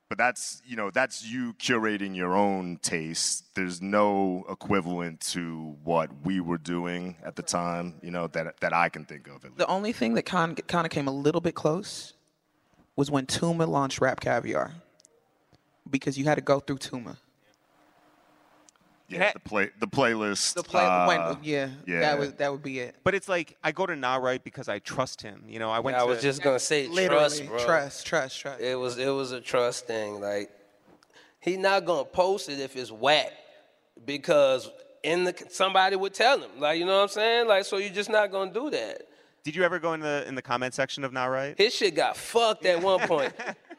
but that's, you know, that's you curating your own taste. There's no equivalent to what we were doing at the time, you know, that I can think of. At least. The only thing that kind of came a little bit close was when Tuma launched Rap Caviar, because you had to go through Tuma. Yeah, the playlist. That would be it. But it's like I go to Nah Right because I trust him. You know, I was just gonna say trust, bro. It was a trust thing. Like he's not gonna post it if it's whack because somebody would tell him. Like you know what I'm saying? Like so you're just not gonna do that. Did you ever go in the comment section of Nah Right? His shit got fucked at one point.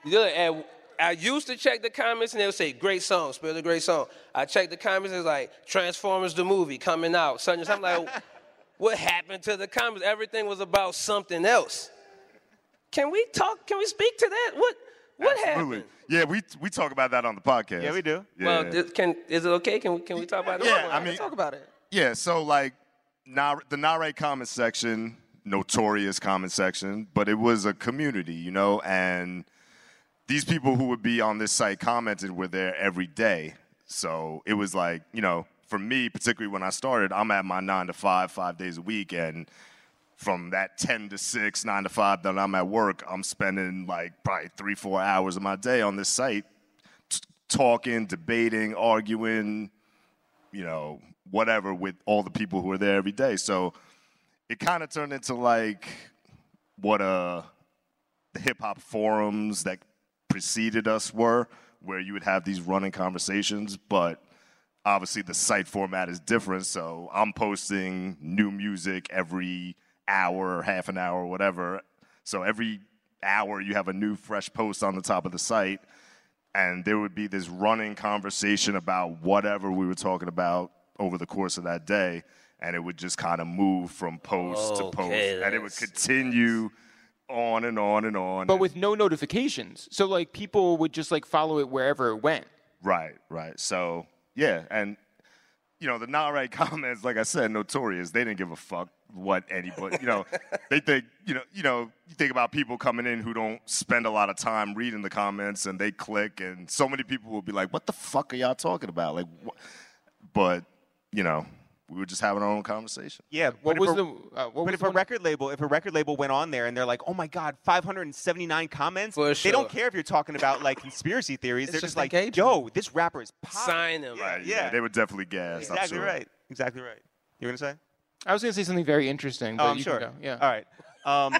Yeah. I used to check the comments, and they would say, great song, spell the great song. I checked the comments, and it's like, Transformers the movie coming out. Something, I'm like, what happened to the comments? Everything was about something else. Can we talk? Can we speak to that? What happened? Yeah, we talk about that on the podcast. Yeah, we do. Yeah. Well, is it okay? Can we talk about it? Yeah, I mean, talk about it. Yeah, so, like, the Nah Right comment section, notorious comment section, but it was a community, you know, and these people who would be on this site commented were there every day. So it was like, you know, for me, particularly when I started, I'm at my 9 to 5, 5 days a week. And from that 10 to 6, 9 to 5 that I'm at work, I'm spending like probably 3-4 hours of my day on this site, talking, debating, arguing, you know, whatever with all the people who are there every day. So it kind of turned into like the hip hop forums that preceded us were, where you would have these running conversations, but obviously the site format is different, so I'm posting new music every hour or half an hour or whatever. So every hour you have a new fresh post on the top of the site, and there would be this running conversation about whatever we were talking about over the course of that day, and it would just kind of move from post to post, and it would continue on and on and on. But with no notifications. So, like, people would just, like, follow it wherever it went. Right. So, yeah. And, you know, the Nah Right comments, like I said, notorious. They didn't give a fuck what anybody, you know. They think, you know, you think about people coming in who don't spend a lot of time reading the comments, and they click, and so many people will be like, what the fuck are y'all talking about? Like, but, you know, we were just having our own conversation. Yeah, but if a record label went on there and they're like, oh my God, 579 comments, sure. They don't care if you're talking about like conspiracy theories. They're just like, yo, this rapper is pop. Sign him. Yeah, they were definitely gassed. Exactly, I'm sure. Exactly right. You were gonna say? I was gonna say something very interesting. But you can go. Yeah. All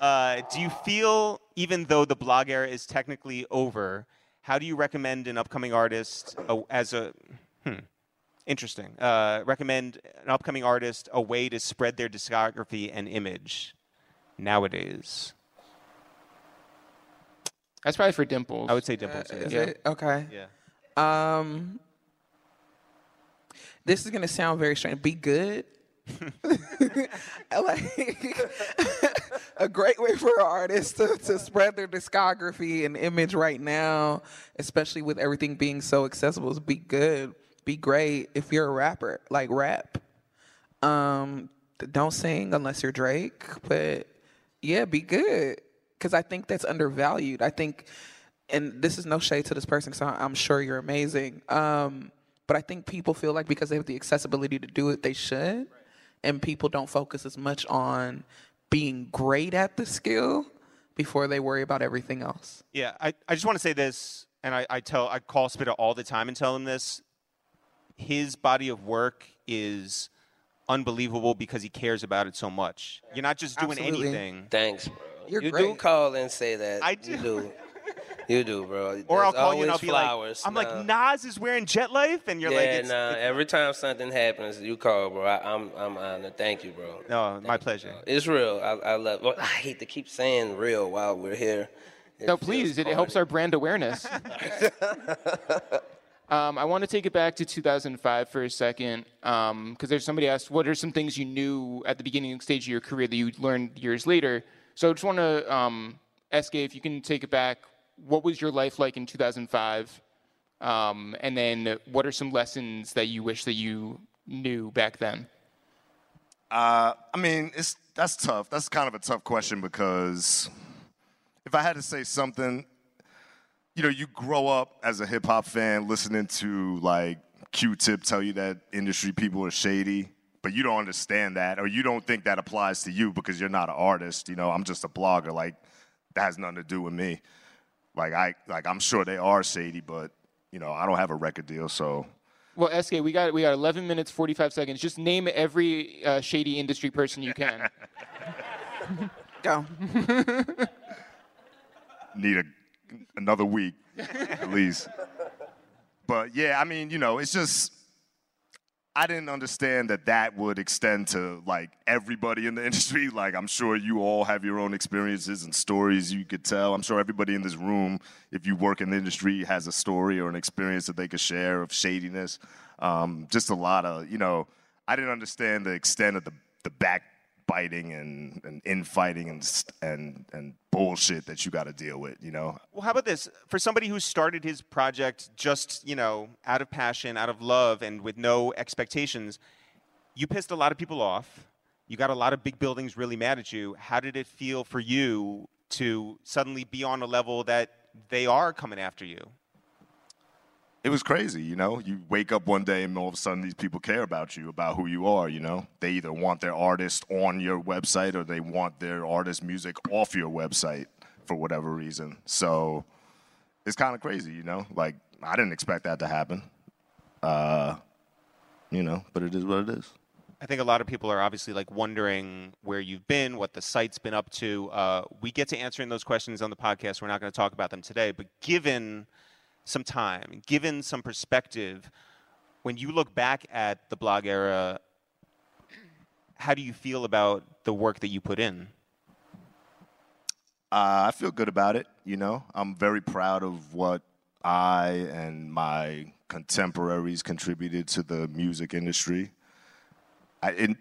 right. Do you feel, even though the blog era is technically over, how do you recommend an upcoming artist a way to spread their discography and image nowadays? That's probably for Dimplez. I would say Dimplez. Yeah. Okay. Yeah. This is gonna sound very strange. Be good. A great way for an artist to spread their discography and image right now, especially with everything being so accessible, is be good, be great. If you're a rapper, like, rap. Don't sing unless you're Drake, but yeah, be good. Because I think that's undervalued. I think, and this is no shade to this person, because I'm sure you're amazing, but I think people feel like because they have the accessibility to do it, they should. Right. And people don't focus as much on being great at the skill before they worry about everything else. Yeah, I just want to say this, and I call Spitta all the time and tell him this. His body of work is unbelievable because he cares about it so much. You're not just doing Absolutely. Anything. Thanks, bro. You're great. Do call and say that. I do. You do, bro. Or I'll call you and I'll be flowers. Like, I'm like, Nas is wearing Jet Life, and you're like, it's every time something happens, you call, bro. I'm honored. Thank you, bro. No, my pleasure. Bro. It's real. I love. Well, I hate to keep saying real while we're here. No, please. It helps our brand awareness. I want to take it back to 2005 for a second, because there's somebody asked, what are some things you knew at the beginning stage of your career that you learned years later? So I just want to, Eskay, if you can take it back. What was your life like in 2005? And then what are some lessons that you wish that you knew back then? I mean, that's tough. That's kind of a tough question, because if I had to say something, you know, you grow up as a hip-hop fan listening to, like, Q-Tip tell you that industry people are shady, but you don't understand that, or you don't think that applies to you because you're not an artist. You know, I'm just a blogger. Like, that has nothing to do with me. Like, I'm sure they are shady, but, you know, I don't have a record deal, so. Well, Eskay, we got 11 minutes, 45 seconds. Just name every shady industry person you can. Go. Need another week, at least. But, yeah, I mean, you know, it's just, I didn't understand that would extend to, like, everybody in the industry. Like, I'm sure you all have your own experiences and stories you could tell. I'm sure everybody in this room, if you work in the industry, has a story or an experience that they could share of shadiness. Just a lot of, you know, I didn't understand the extent of the backbiting and infighting and bullshit that you got to deal with, you know? Well, how about this? For somebody who started his project just, you know, out of passion, out of love, and with no expectations, you pissed a lot of people off. You got a lot of big buildings really mad at you. How did it feel for you to suddenly be on a level that they are coming after you? It was crazy, you know? You wake up one day and all of a sudden these people care about you, about who you are, you know? They either want their artist on your website or they want their artist music off your website for whatever reason. So it's kind of crazy, you know? Like, I didn't expect that to happen. You know, but it is what it is. I think a lot of people are obviously, like, wondering where you've been, what the site's been up to. We get to answering those questions on the podcast. We're not going to talk about them today, but given some time, given some perspective, when you look back at the blog era, how do you feel about the work that you put in? I feel good about it, you know. I'm very proud of what I and my contemporaries contributed to the music industry. It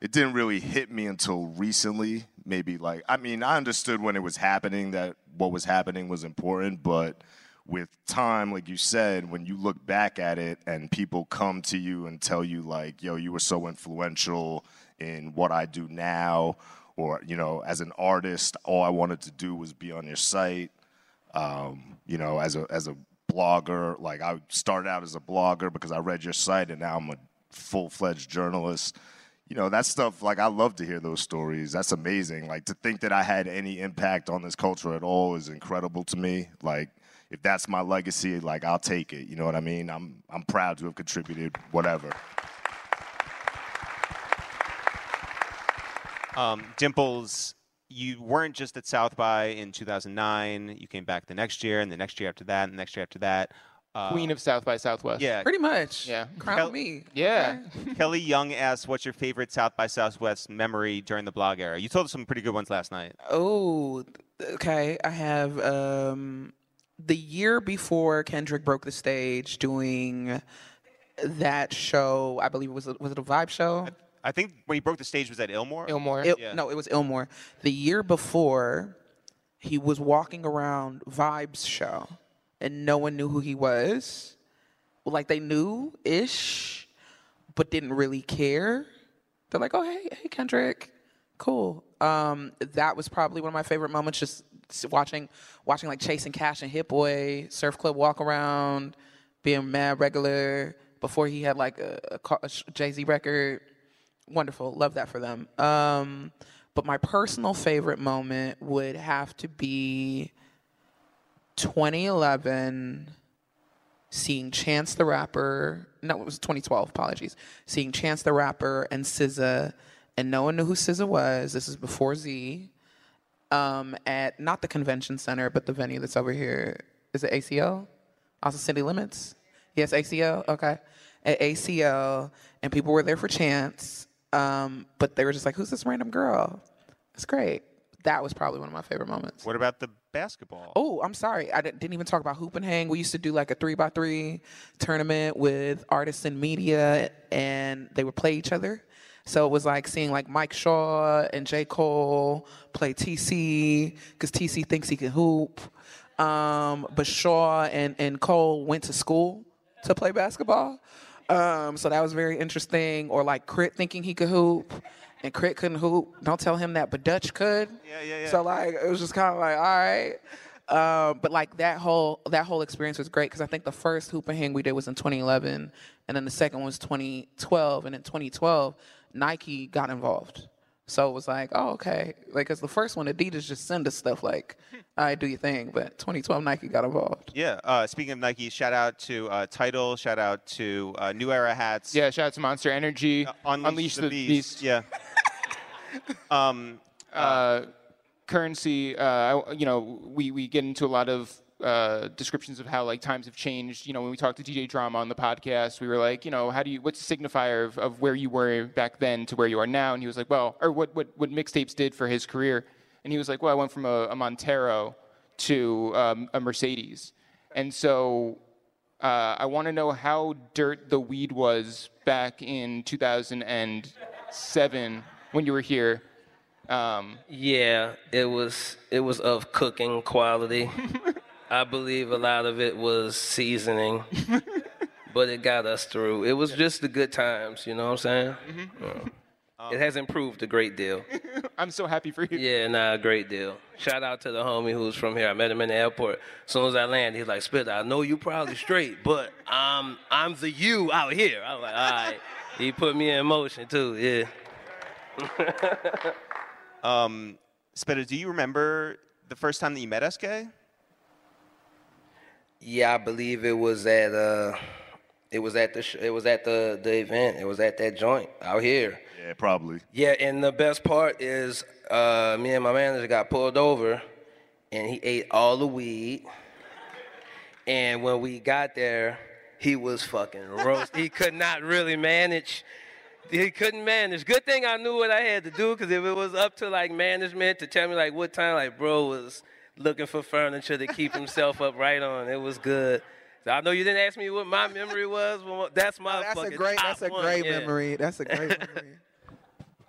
didn't really hit me until recently, maybe, like, I mean, I understood when it was happening that what was happening was important, but with time, like you said, when you look back at it and people come to you and tell you, like, yo, you were so influential in what I do now, or, you know, as an artist, all I wanted to do was be on your site. You know, as a blogger, like, I started out as a blogger because I read your site, and now I'm a full-fledged journalist. You know, that stuff, like, I love to hear those stories. That's amazing. Like, to think that I had any impact on this culture at all is incredible to me. Like, if that's my legacy, like, I'll take it. You know what I mean? I'm proud to have contributed whatever. Dimplez, you weren't just at South By in 2009. You came back the next year, and the next year after that, and the next year after that. Queen of South by Southwest. Yeah. Pretty much. Yeah. Crown me. Yeah. Kelly Young asks, what's your favorite South by Southwest memory during the blog era? You told us some pretty good ones last night. Oh, okay. I have... the year before Kendrick broke the stage doing that show, I believe it was it a Vibe show? I think when he broke the stage, was at Illmore? No, it was Illmore. The year before, he was walking around Vibe's show, and no one knew who he was. Like, they knew-ish, but didn't really care. They're like, oh, hey, Kendrick. Cool. That was probably one of my favorite moments, just watching like Chase and Cash and Hit Boy, Surf Club walk around, being mad regular, before he had like a Jay-Z record. Wonderful. Love that for them. But my personal favorite moment would have to be 2011, seeing Chance the Rapper. No, it was 2012, apologies. Seeing Chance the Rapper and SZA, and no one knew who SZA was. This is before Z. At not the convention center, but the venue that's over here. Is it ACL? Also City Limits? Yes, ACL? Okay. At ACL, and people were there for Chance, but they were just like, who's this random girl? It's great. That was probably one of my favorite moments. What about the basketball? Oh, I'm sorry. I didn't even talk about Hoop and Hang. We used to do like a 3x3 tournament with artists and media, and they would play each other. So it was like seeing like Mike Shaw and J. Cole play TC, because TC thinks he can hoop. But Shaw and Cole went to school to play basketball. So that was very interesting. Or like Crit thinking he could hoop, and Crit couldn't hoop. Don't tell him that, but Dutch could. Yeah. So like it was just kind of like, all right. But like that whole experience was great, because I think the first Hoop and Hang we did was in 2011, and then the second one was 2012, and in 2012 Nike got involved. So it was like, oh, okay. Like, because the first one, Adidas just send us stuff like, all right, do your thing. But 2012, Nike got involved. Yeah. Speaking of Nike, shout out to Tidal. Shout out to New Era Hats. Yeah, shout out to Monster Energy. Unleash the Beast. Yeah. Curren$y, we get into a lot of descriptions of how like times have changed. You know, when we talked to DJ Drama on the podcast, we were like, what's the signifier of where you were back then to where you are now? And he was like, what mixtapes did for his career. And he was like, well, I went from a Montero to a Mercedes. And so I want to know how dirt the weed was back in 2007 when you were here. Yeah, it was of cooking quality. I believe a lot of it was seasoning, but it got us through. It was just the good times, you know what I'm saying? Mm-hmm. It has improved a great deal. I'm so happy for you. Yeah, a great deal. Shout out to the homie who's from here. I met him in the airport. As soon as I landed, he's like, Spit, I know you probably straight, but I'm the you out here. I was like, all right. He put me in motion, too, yeah. Spit, do you remember the first time that you met Eskay? Yeah, I believe it was at the event. It was at that joint out here. Yeah, probably. Yeah, and the best part is me and my manager got pulled over, and he ate all the weed. And when we got there, he was fucking roast. He could not really manage. He couldn't manage. Good thing I knew what I had to do, because if it was up to like management to tell me like what time, like bro was looking for furniture to keep himself upright on. It was good. So I know you didn't ask me what my memory was. Well, that's my memory. That's a great memory.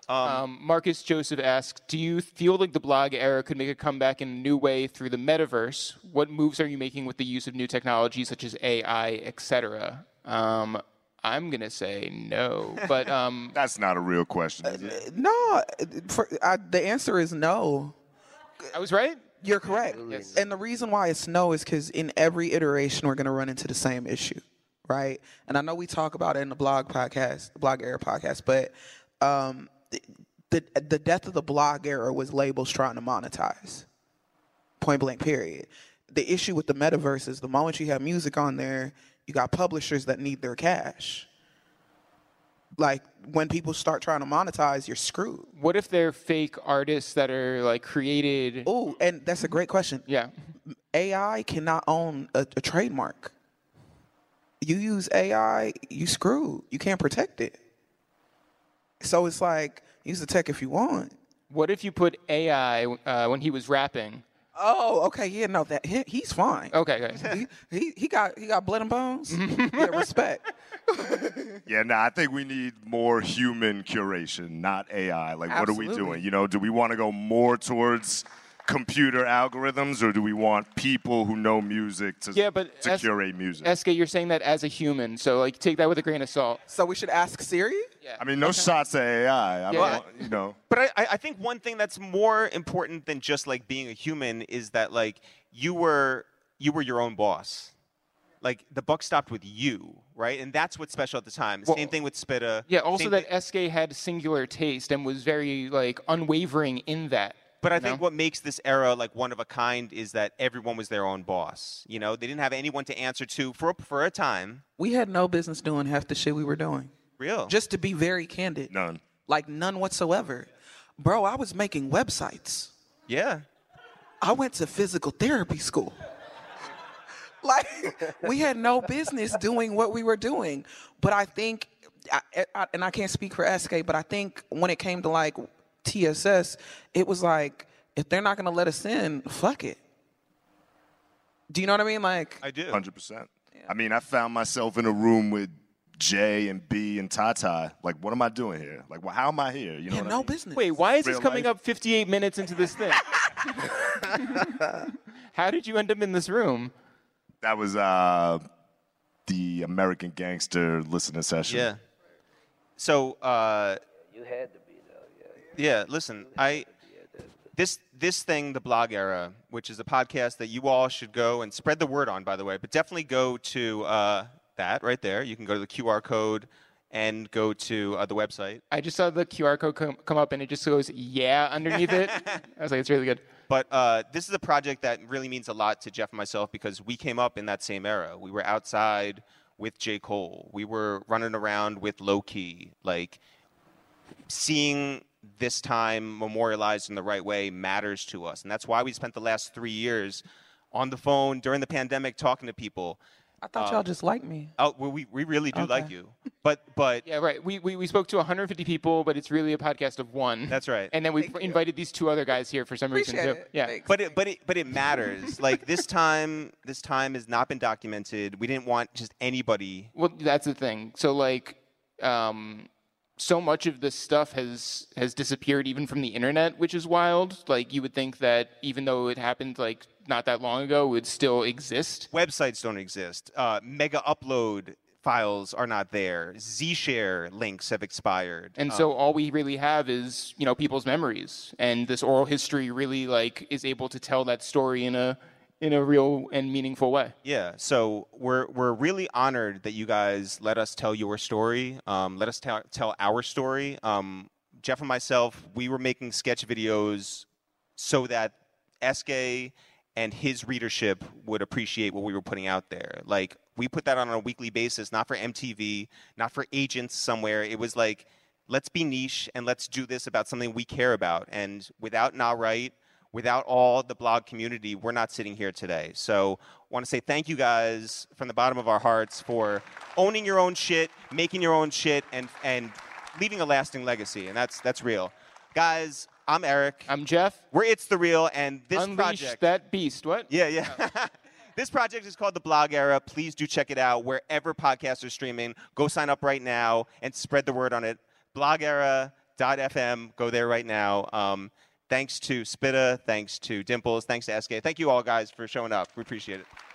Marcus Joseph asks, do you feel like the blog era could make a comeback in a new way through the metaverse? What moves are you making with the use of new technologies such as AI, etc.? I'm going to say no, but... That's not a real question, is it? No. The answer is no. I was right? You're correct. Yes. And the reason why it's no is because in every iteration, we're going to run into the same issue, right? And I know we talk about it in the blog era podcast, but the death of the blog era was labels trying to monetize. Point blank, period. The issue with the metaverse is the moment you have music on there, you got publishers that need their cash. Like, when people start trying to monetize, you're screwed. What if they're fake artists that are, like, created? Oh, and that's a great question. Yeah. AI cannot own a trademark. You use AI, you screwed. You can't protect it. So it's like, use the tech if you want. What if you put AI when he was rapping? Oh, okay, yeah, no, that he's fine. Okay, okay. He got blood and bones. Yeah, respect. Yeah, nah, I think we need more human curation, not AI. Like, absolutely. What are we doing? You know, do we want to go more towards computer algorithms, or do we want people who know music to curate music? Eskay, you're saying that as a human, so like take that with a grain of salt. So we should ask Siri? Yeah. I mean, no shots at AI. You know. But I think one thing that's more important than just like being a human is that like you were your own boss. Like, the buck stopped with you, right? And that's what's special at the time. Well, same thing with Spitta. Yeah, also that Eskay had singular taste and was very, like, unwavering in that. But I think what makes this era, like, one of a kind is that everyone was their own boss. You know, they didn't have anyone to answer to for a time. We had no business doing half the shit we were doing. Real. Just to be very candid. None. Like, none whatsoever. Bro, I was making websites. Yeah. I went to physical therapy school. Like, we had no business doing what we were doing. But I think, and I can't speak for Eskay, but I think when it came to, like, TSS, it was like, if they're not going to let us in, fuck it. Do you know what I mean? Like, I do. 100%. Yeah. I mean, I found myself in a room with Jay and B and Tata. Like, what am I doing here? Like, well, how am I here? You know what I mean? Business. Wait, why is this coming up 58 minutes into this thing? How did you end up in this room? That was the American Gangster listening session. Yeah. So you had to be though. Yeah. Listen, this thing, the Blog Era, which is a podcast that you all should go and spread the word on, by the way, but definitely go to that right there. You can go to the QR code and go to the website. I just saw the QR code come up, and it just goes underneath it. I was like, it's really good. But this is a project that really means a lot to Jeff and myself because we came up in that same era. We were outside with J. Cole. We were running around with Low Key. Like, seeing this time memorialized in the right way matters to us. And that's why we spent the last 3 years on the phone during the pandemic talking to people. I thought y'all just liked me. Oh, well, we really do like you. But yeah, right. We spoke to 150 people, but it's really a podcast of one. That's right. And then we invited these two other guys here for some reason too. Yeah. Thanks. But it matters. Like, this time has not been documented. We didn't want just anybody. Well, that's the thing. So like, so much of this stuff has disappeared even from the internet, which is wild. Like, you would think that even though it happened like not that long ago, would still exist. Websites don't exist. Mega upload files are not there. Zshare links have expired. And so all we really have is, you know, people's memories. And this oral history really, like, is able to tell that story in a real and meaningful way. Yeah. So we're really honored that you guys let us tell your story. Let us tell our story. Jeff and myself, we were making sketch videos so that Eskay and his readership would appreciate what we were putting out there. Like, we put that on a weekly basis, not for MTV, not for agents somewhere. It was like, let's be niche and let's do this about something we care about. And without Nah Right, without all the blog community, we're not sitting here today. So I want to say thank you guys from the bottom of our hearts for owning your own shit, making your own shit, and leaving a lasting legacy. And that's real. Guys, I'm Eric. I'm Jeff. We're It's The Real, and this Unleash project... that beast. What? Yeah. Oh. This project is called The Blog Era. Please do check it out wherever podcasts are streaming. Go sign up right now and spread the word on it. blogera.fm. Go there right now. Thanks to Spitta. Thanks to Dimplez. Thanks to Eskay. Thank you all, guys, for showing up. We appreciate it.